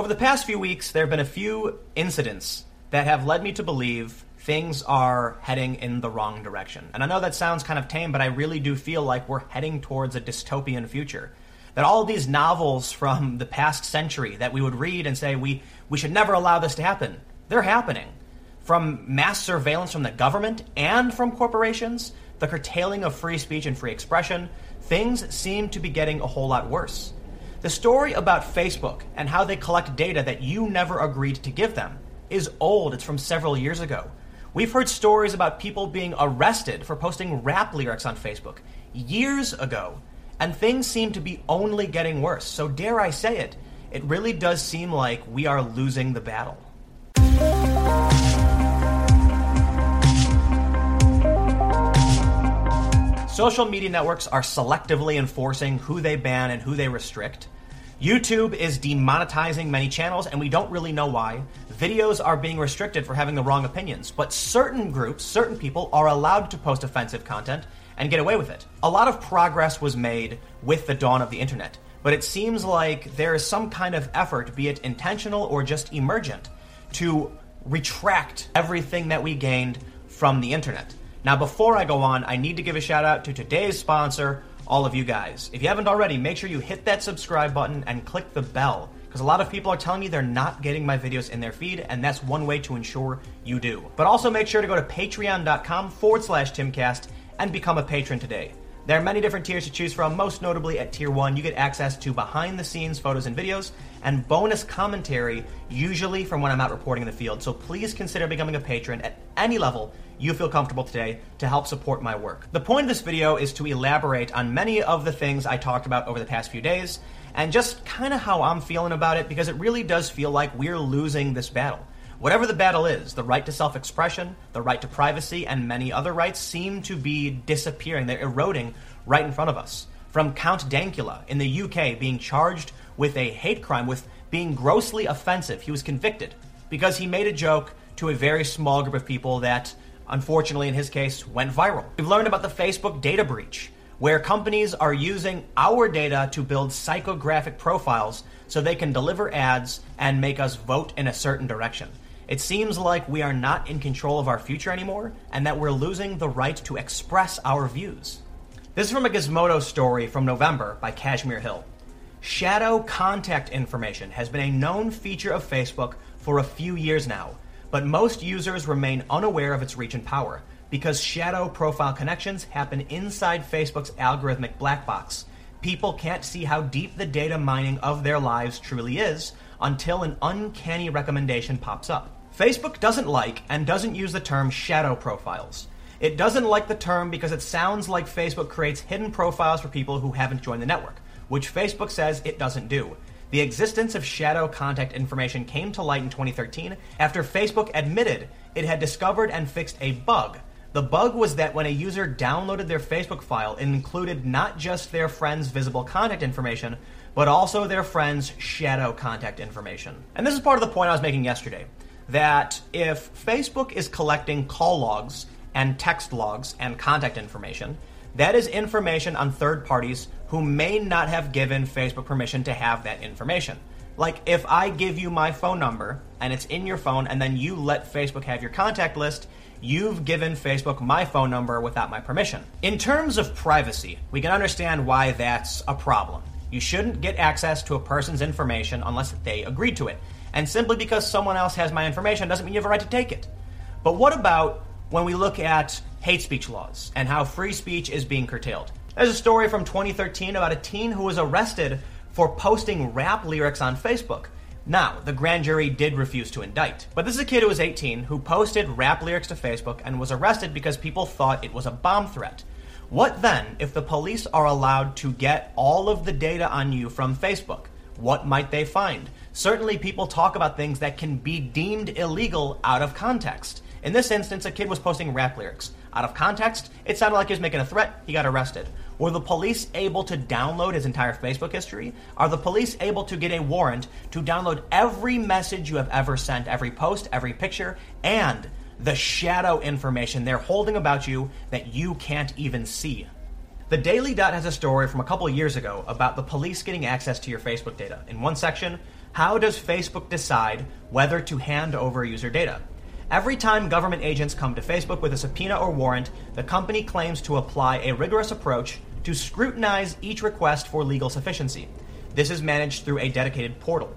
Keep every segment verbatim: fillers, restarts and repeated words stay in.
Over the past few weeks, there have been a few incidents that have led me to believe things are heading in the wrong direction. And I know that sounds kind of tame, but I really do feel like we're heading towards a dystopian future. That all these novels from the past century that we would read and say, we, we should never allow this to happen, they're happening. From mass surveillance from the government and from corporations, the curtailing of free speech and free expression, things seem to be getting a whole lot worse. The story about Facebook and how they collect data that you never agreed to give them is old. It's from several years ago. We've heard stories about people being arrested for posting rap lyrics on Facebook years ago, and things seem to be only getting worse. So dare I say it, it really does seem like we are losing the battle. Social media networks are selectively enforcing who they ban and who they restrict. YouTube is demonetizing many channels, and we don't really know why. Videos are being restricted for having the wrong opinions, but certain groups, certain people are allowed to post offensive content and get away with it. A lot of progress was made with the dawn of the internet, but it seems like there is some kind of effort, be it intentional or just emergent, to retract everything that we gained from the internet. Now, before I go on, I need to give a shout out to today's sponsor, all of you guys. If you haven't already, make sure you hit that subscribe button and click the bell, because a lot of people are telling me they're not getting my videos in their feed, and that's one way to ensure you do. But also make sure to go to patreon.com forward slash Timcast and become a patron today. There are many different tiers to choose from, most notably at Tier one, you get access to behind-the-scenes photos and videos and bonus commentary, usually from when I'm out reporting in the field. So please consider becoming a patron at any level you feel comfortable today to help support my work. The point of this video is to elaborate on many of the things I talked about over the past few days and just kind of how I'm feeling about it, because it really does feel like we're losing this battle. Whatever the battle is, the right to self-expression, the right to privacy, and many other rights seem to be disappearing. They're eroding right in front of us. From Count Dankula in the U K being charged with a hate crime, with being grossly offensive, he was convicted because he made a joke to a very small group of people that, unfortunately, in his case, went viral. We've learned about the Facebook data breach, where companies are using our data to build psychographic profiles so they can deliver ads and make us vote in a certain direction. It seems like we are not in control of our future anymore, and that we're losing the right to express our views. This is from a Gizmodo story from November by Kashmir Hill. Shadow contact information has been a known feature of Facebook for a few years now, but most users remain unaware of its reach and power because shadow profile connections happen inside Facebook's algorithmic black box. People can't see how deep the data mining of their lives truly is until an uncanny recommendation pops up. Facebook doesn't like and doesn't use the term shadow profiles. It doesn't like the term because it sounds like Facebook creates hidden profiles for people who haven't joined the network, which Facebook says it doesn't do. The existence of shadow contact information came to light in twenty thirteen after Facebook admitted it had discovered and fixed a bug. The bug was that when a user downloaded their Facebook file, it included not just their friends' visible contact information, but also their friends' shadow contact information. And this is part of the point I was making yesterday, that if Facebook is collecting call logs and text logs and contact information, that is information on third parties who may not have given Facebook permission to have that information. Like if I give you my phone number and it's in your phone and then you let Facebook have your contact list, you've given Facebook my phone number without my permission. In terms of privacy, we can understand why that's a problem. You shouldn't get access to a person's information unless they agreed to it. And simply because someone else has my information doesn't mean you have a right to take it. But what about when we look at hate speech laws and how free speech is being curtailed? There's a story from twenty thirteen about a teen who was arrested for posting rap lyrics on Facebook. Now, the grand jury did refuse to indict. But this is a kid who was eighteen who posted rap lyrics to Facebook and was arrested because people thought it was a bomb threat. What then if the police are allowed to get all of the data on you from Facebook? What might they find? Certainly people talk about things that can be deemed illegal out of context. In this instance, a kid was posting rap lyrics. Out of context, it sounded like he was making a threat. He got arrested. Were the police able to download his entire Facebook history? Are the police able to get a warrant to download every message you have ever sent, every post, every picture, and the shadow information they're holding about you that you can't even see? The Daily Dot has a story from a couple years ago about the police getting access to your Facebook data. In one section, How does Facebook decide whether to hand over user data? Every time government agents come to Facebook with a subpoena or warrant, the company claims to apply a rigorous approach to scrutinize each request for legal sufficiency. This is managed through a dedicated portal.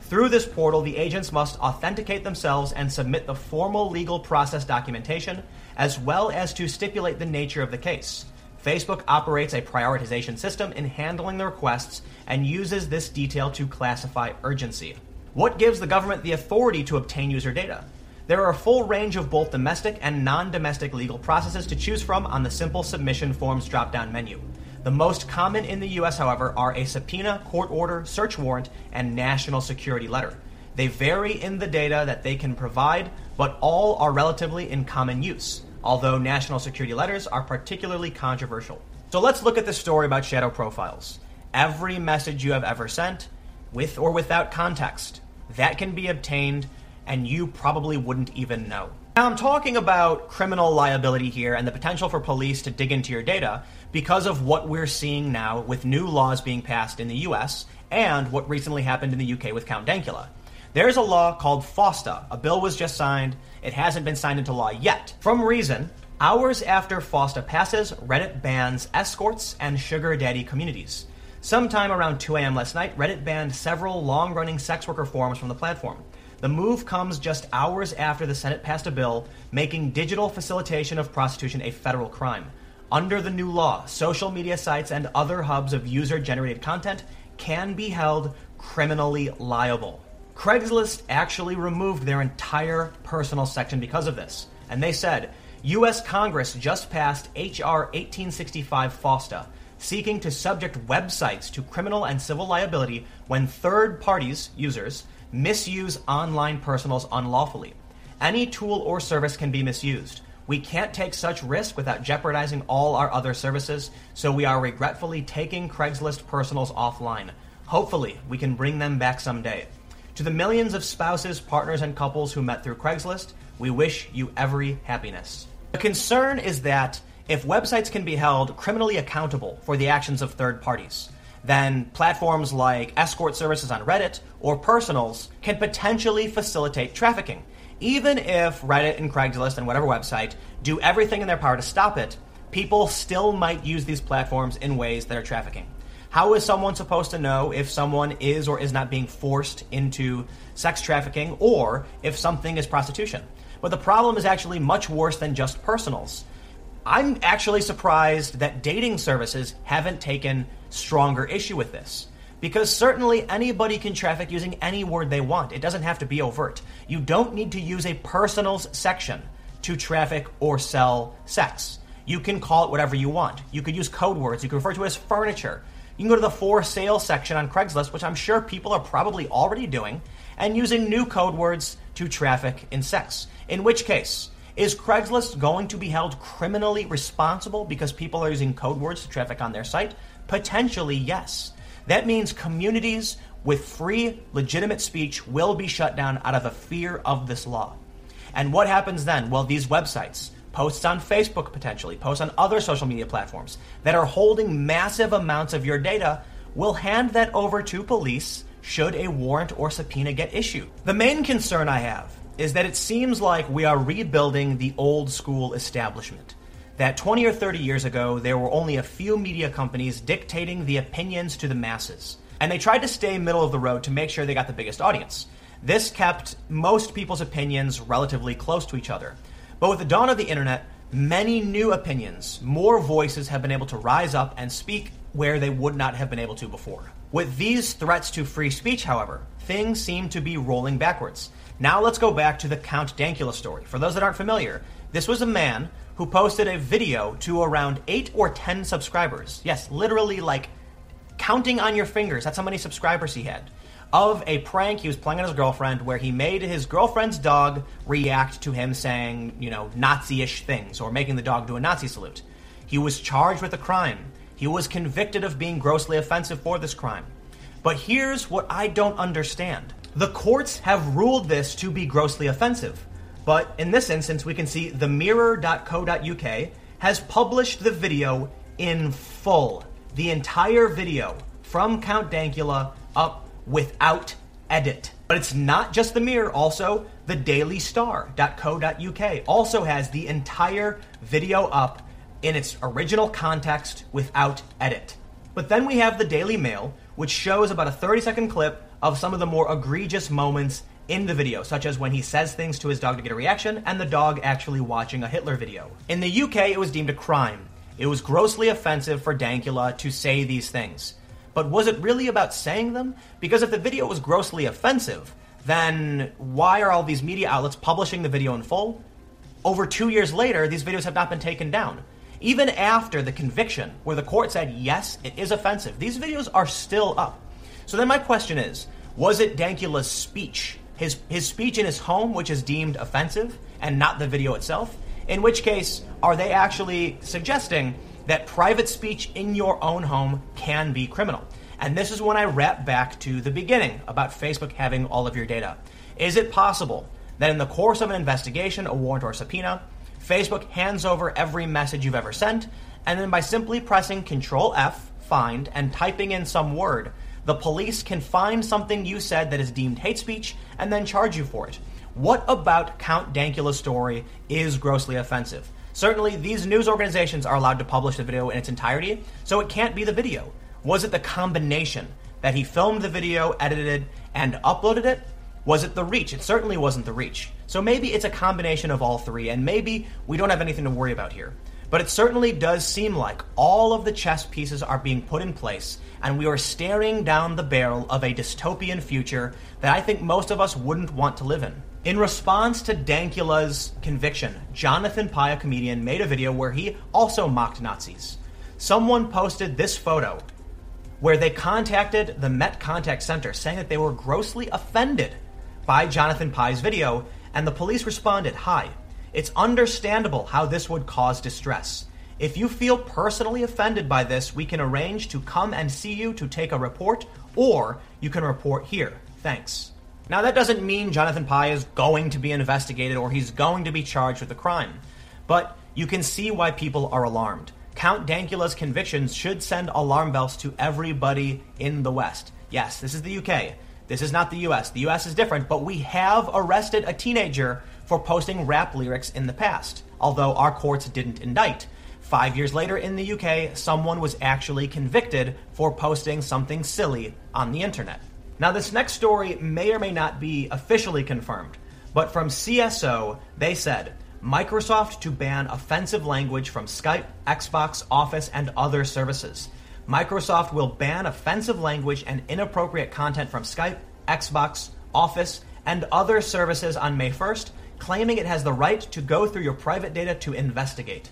Through this portal, the agents must authenticate themselves and submit the formal legal process documentation, as well as to stipulate the nature of the case. Facebook operates a prioritization system in handling the requests and uses this detail to classify urgency. What gives the government the authority to obtain user data? There are a full range of both domestic and non-domestic legal processes to choose from on the simple submission forms drop-down menu. The most common in the U S, however, are a subpoena, court order, search warrant, and national security letter. They vary in the data that they can provide, but all are relatively in common use, although national security letters are particularly controversial. So let's look at this story about shadow profiles. Every message you have ever sent, with or without context, that can be obtained and you probably wouldn't even know. Now I'm talking about criminal liability here and the potential for police to dig into your data because of what we're seeing now with new laws being passed in the U S and what recently happened in the U K with Count Dankula. There's a law called FOSTA. A bill was just signed. It hasn't been signed into law yet. From reason, hours after FOSTA passes, Reddit bans escorts and sugar daddy communities. Sometime around two a.m. last night, Reddit banned several long-running sex worker forums from the platform. The move comes just hours after the Senate passed a bill making digital facilitation of prostitution a federal crime. Under the new law, social media sites and other hubs of user-generated content can be held criminally liable. Craigslist actually removed their entire personal section because of this. And they said, U S Congress just passed H R eighteen sixty-five FOSTA, seeking to subject websites to criminal and civil liability when third parties, users, misuse online personals unlawfully. Any tool or service can be misused. We can't take such risk without jeopardizing all our other services, so we are regretfully taking Craigslist personals offline. Hopefully, we can bring them back someday. To the millions of spouses, partners, and couples who met through Craigslist, we wish you every happiness. The concern is that if websites can be held criminally accountable for the actions of third parties, then platforms like escort services on Reddit or personals can potentially facilitate trafficking. Even if Reddit and Craigslist and whatever website do everything in their power to stop it, people still might use these platforms in ways that are trafficking. How is someone supposed to know if someone is or is not being forced into sex trafficking or if something is prostitution? But the problem is actually much worse than just personals. I'm actually surprised that dating services haven't taken stronger issue with this, because certainly anybody can traffic using any word they want. It doesn't have to be overt. You don't need to use a personals section to traffic or sell sex. You can call it whatever you want. You could use code words. You can refer to it as furniture. You can go to the for sale section on Craigslist, which I'm sure people are probably already doing, and using new code words to traffic in sex, in which case, is Craigslist going to be held criminally responsible because people are using code words to traffic on their site? Potentially, yes. That means communities with free, legitimate speech will be shut down out of a fear of this law. And what happens then? Well, these websites, posts on Facebook potentially, posts on other social media platforms that are holding massive amounts of your data will hand that over to police should a warrant or subpoena get issued. The main concern I have is that it seems like we are rebuilding the old school establishment. That twenty or thirty years ago, there were only a few media companies dictating the opinions to the masses. And they tried to stay middle of the road to make sure they got the biggest audience. This kept most people's opinions relatively close to each other. But with the dawn of the internet, many new opinions, more voices have been able to rise up and speak where they would not have been able to before. With these threats to free speech, however, things seem to be rolling backwards. Now let's go back to the Count Dankula story. For those that aren't familiar, this was a man who posted a video to around eight or ten subscribers. Yes, literally like counting on your fingers. That's how many subscribers he had. Of a prank he was playing on his girlfriend where he made his girlfriend's dog react to him saying, you know, Nazi-ish things or making the dog do a Nazi salute. He was charged with a crime. He was convicted of being grossly offensive for this crime. But here's what I don't understand. The courts have ruled this to be grossly offensive, but in this instance, we can see the mirror dot co dot U K has published the video in full, the entire video from Count Dankula up without edit. But it's not just the Mirror, also the daily star dot co dot U K also has the entire video up in its original context without edit. But then we have the Daily Mail, which shows about a thirty second clip of some of the more egregious moments in the video, such as when he says things to his dog to get a reaction and the dog actually watching a Hitler video. In the U K, it was deemed a crime. It was grossly offensive for Dankula to say these things. But was it really about saying them? Because if the video was grossly offensive, then why are all these media outlets publishing the video in full? Over two years later, these videos have not been taken down. Even after the conviction, where the court said, yes, it is offensive, these videos are still up. So then my question is, was it Dankula's speech? His, his speech in his home, which is deemed offensive, and not the video itself? In which case, are they actually suggesting that private speech in your own home can be criminal? And this is when I wrap back to the beginning about Facebook having all of your data. Is it possible that in the course of an investigation, a warrant or a subpoena, Facebook hands over every message you've ever sent, and then by simply pressing Control F, find, and typing in some word, the police can find something you said that is deemed hate speech and then charge you for it? What about Count Dankula's story is grossly offensive? Certainly, these news organizations are allowed to publish the video in its entirety, so it can't be the video. Was it the combination that he filmed the video, edited, and uploaded it? Was it the reach? It certainly wasn't the reach. So maybe it's a combination of all three, and maybe we don't have anything to worry about here. But it certainly does seem like all of the chess pieces are being put in place, and we are staring down the barrel of a dystopian future that I think most of us wouldn't want to live in. In response to Dankula's conviction, Jonathan Pye, a comedian, made a video where he also mocked Nazis. Someone posted this photo where they contacted the Met Contact Center saying that they were grossly offended by Jonathan Pye's video, and the police responded, "Hi. It's understandable how this would cause distress. If you feel personally offended by this, we can arrange to come and see you to take a report, or you can report here. Thanks." Now, that doesn't mean Jonathan Pye is going to be investigated or he's going to be charged with a crime, but you can see why people are alarmed. Count Dankula's convictions should send alarm bells to everybody in the West. Yes, this is the U K. This is not the U S. The U S is different, but we have arrested a teenager for posting rap lyrics in the past, although our courts didn't indict. Five years later in the U K, someone was actually convicted for posting something silly on the internet. Now, this next story may or may not be officially confirmed, but from C S O, they said, Microsoft to ban offensive language from Skype, Xbox, Office, and other services. Microsoft will ban offensive language and inappropriate content from Skype, Xbox, Office, and other services on May first, claiming it has the right to go through your private data to investigate.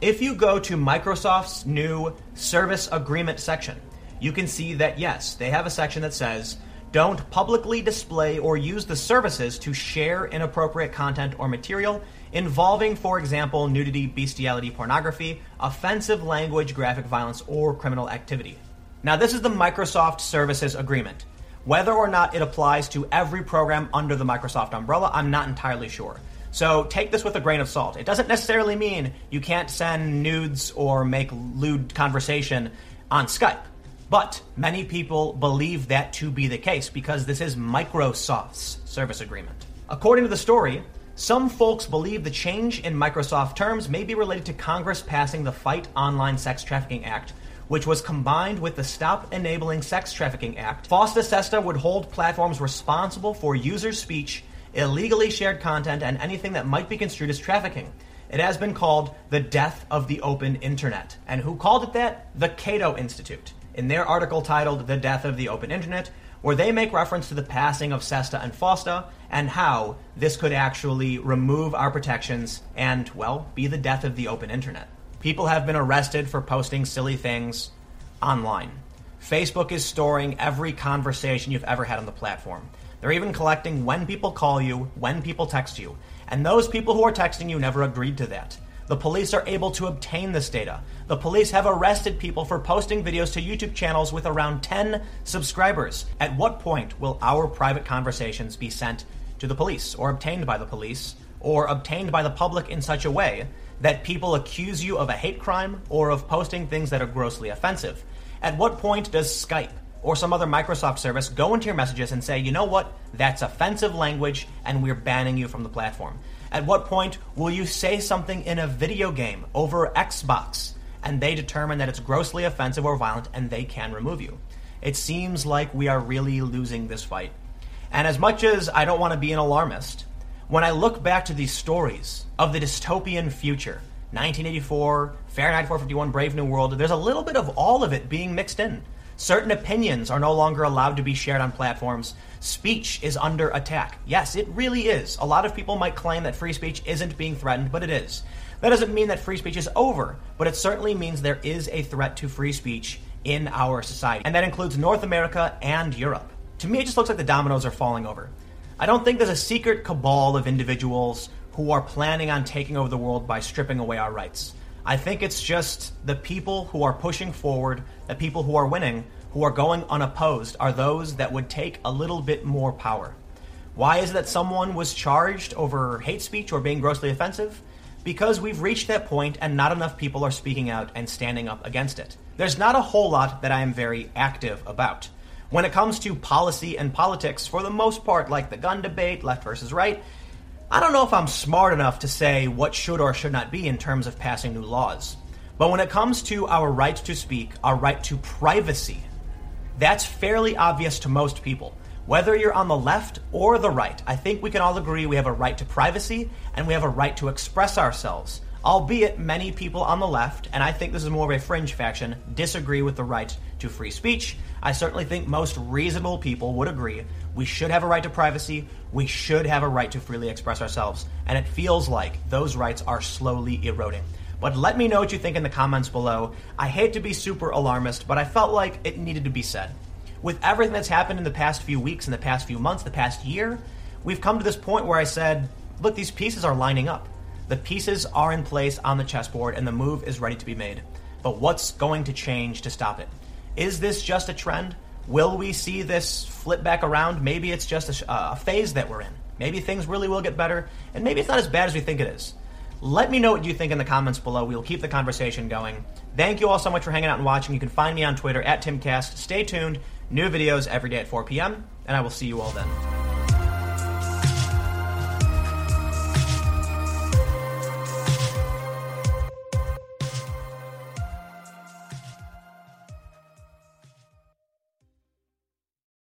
If you go to Microsoft's new service agreement section, you can see that, yes, they have a section that says, don't publicly display or use the services to share inappropriate content or material involving, for example, nudity, bestiality, pornography, offensive language, graphic violence, or criminal activity. Now, this is the Microsoft Services Agreement. Whether or not it applies to every program under the Microsoft umbrella, I'm not entirely sure. So take this with a grain of salt. It doesn't necessarily mean you can't send nudes or make lewd conversation on Skype. But many people believe that to be the case because this is Microsoft's service agreement. According to the story, some folks believe the change in Microsoft terms may be related to Congress passing the Fight Online Sex Trafficking Act, which was combined with the Stop Enabling Sex Trafficking Act. FOSTA-SESTA would hold platforms responsible for user speech, illegally shared content, and anything that might be construed as trafficking. It has been called the death of the open internet. And who called it that? The Cato Institute, in their article titled The Death of the Open Internet, where they make reference to the passing of SESTA and FOSTA and how this could actually remove our protections and, well, be the death of the open internet. People have been arrested for posting silly things online. Facebook is storing every conversation you've ever had on the platform. They're even collecting when people call you, when people text you. And those people who are texting you never agreed to that. The police are able to obtain this data. The police have arrested people for posting videos to YouTube channels with around ten subscribers. At what point will our private conversations be sent to the police, or obtained by the police, or obtained by the public in such a way that people accuse you of a hate crime or of posting things that are grossly offensive? At what point does Skype or some other Microsoft service go into your messages and say, you know what, that's offensive language and we're banning you from the platform? At what point will you say something in a video game over Xbox and they determine that it's grossly offensive or violent and they can remove you? It seems like we are really losing this fight. And as much as I don't want to be an alarmist, when I look back to these stories of the dystopian future, nineteen eighty-four, Fahrenheit four fifty-one, Brave New World, there's a little bit of all of it being mixed in. Certain opinions are no longer allowed to be shared on platforms. Speech is under attack. Yes, it really is. A lot of people might claim that free speech isn't being threatened, but it is. That doesn't mean that free speech is over, but it certainly means there is a threat to free speech in our society, and that includes North America and Europe. To me, it just looks like the dominoes are falling over. I don't think there's a secret cabal of individuals who are planning on taking over the world by stripping away our rights. I think it's just the people who are pushing forward, the people who are winning, who are going unopposed, are those that would take a little bit more power. Why is it that someone was charged over hate speech or being grossly offensive? Because we've reached that point and not enough people are speaking out and standing up against it. There's not a whole lot that I am very active about. When it comes to policy and politics, for the most part, like the gun debate, left versus right, I don't know if I'm smart enough to say what should or should not be in terms of passing new laws. But when it comes to our right to speak, our right to privacy, that's fairly obvious to most people. Whether you're on the left or the right, I think we can all agree we have a right to privacy and we have a right to express ourselves, albeit many people on the left, and I think this is more of a fringe faction, disagree with the right to free speech. I certainly think most reasonable people would agree we should have a right to privacy, we should have a right to freely express ourselves, and it feels like those rights are slowly eroding. But let me know what you think in the comments below. I hate to be super alarmist, but I felt like it needed to be said. With everything that's happened in the past few weeks, in the past few months, the past year, we've come to this point where I said, look, these pieces are lining up. The pieces are in place on the chessboard and the move is ready to be made. But what's going to change to stop it? Is this just a trend? Will we see this flip back around? Maybe it's just a, uh, a phase that we're in. Maybe things really will get better, and maybe it's not as bad as we think it is. Let me know what you think in the comments below. We'll keep the conversation going. Thank you all so much for hanging out and watching. You can find me on Twitter at Timcast. Stay tuned. New videos every day at four p.m., and I will see you all then.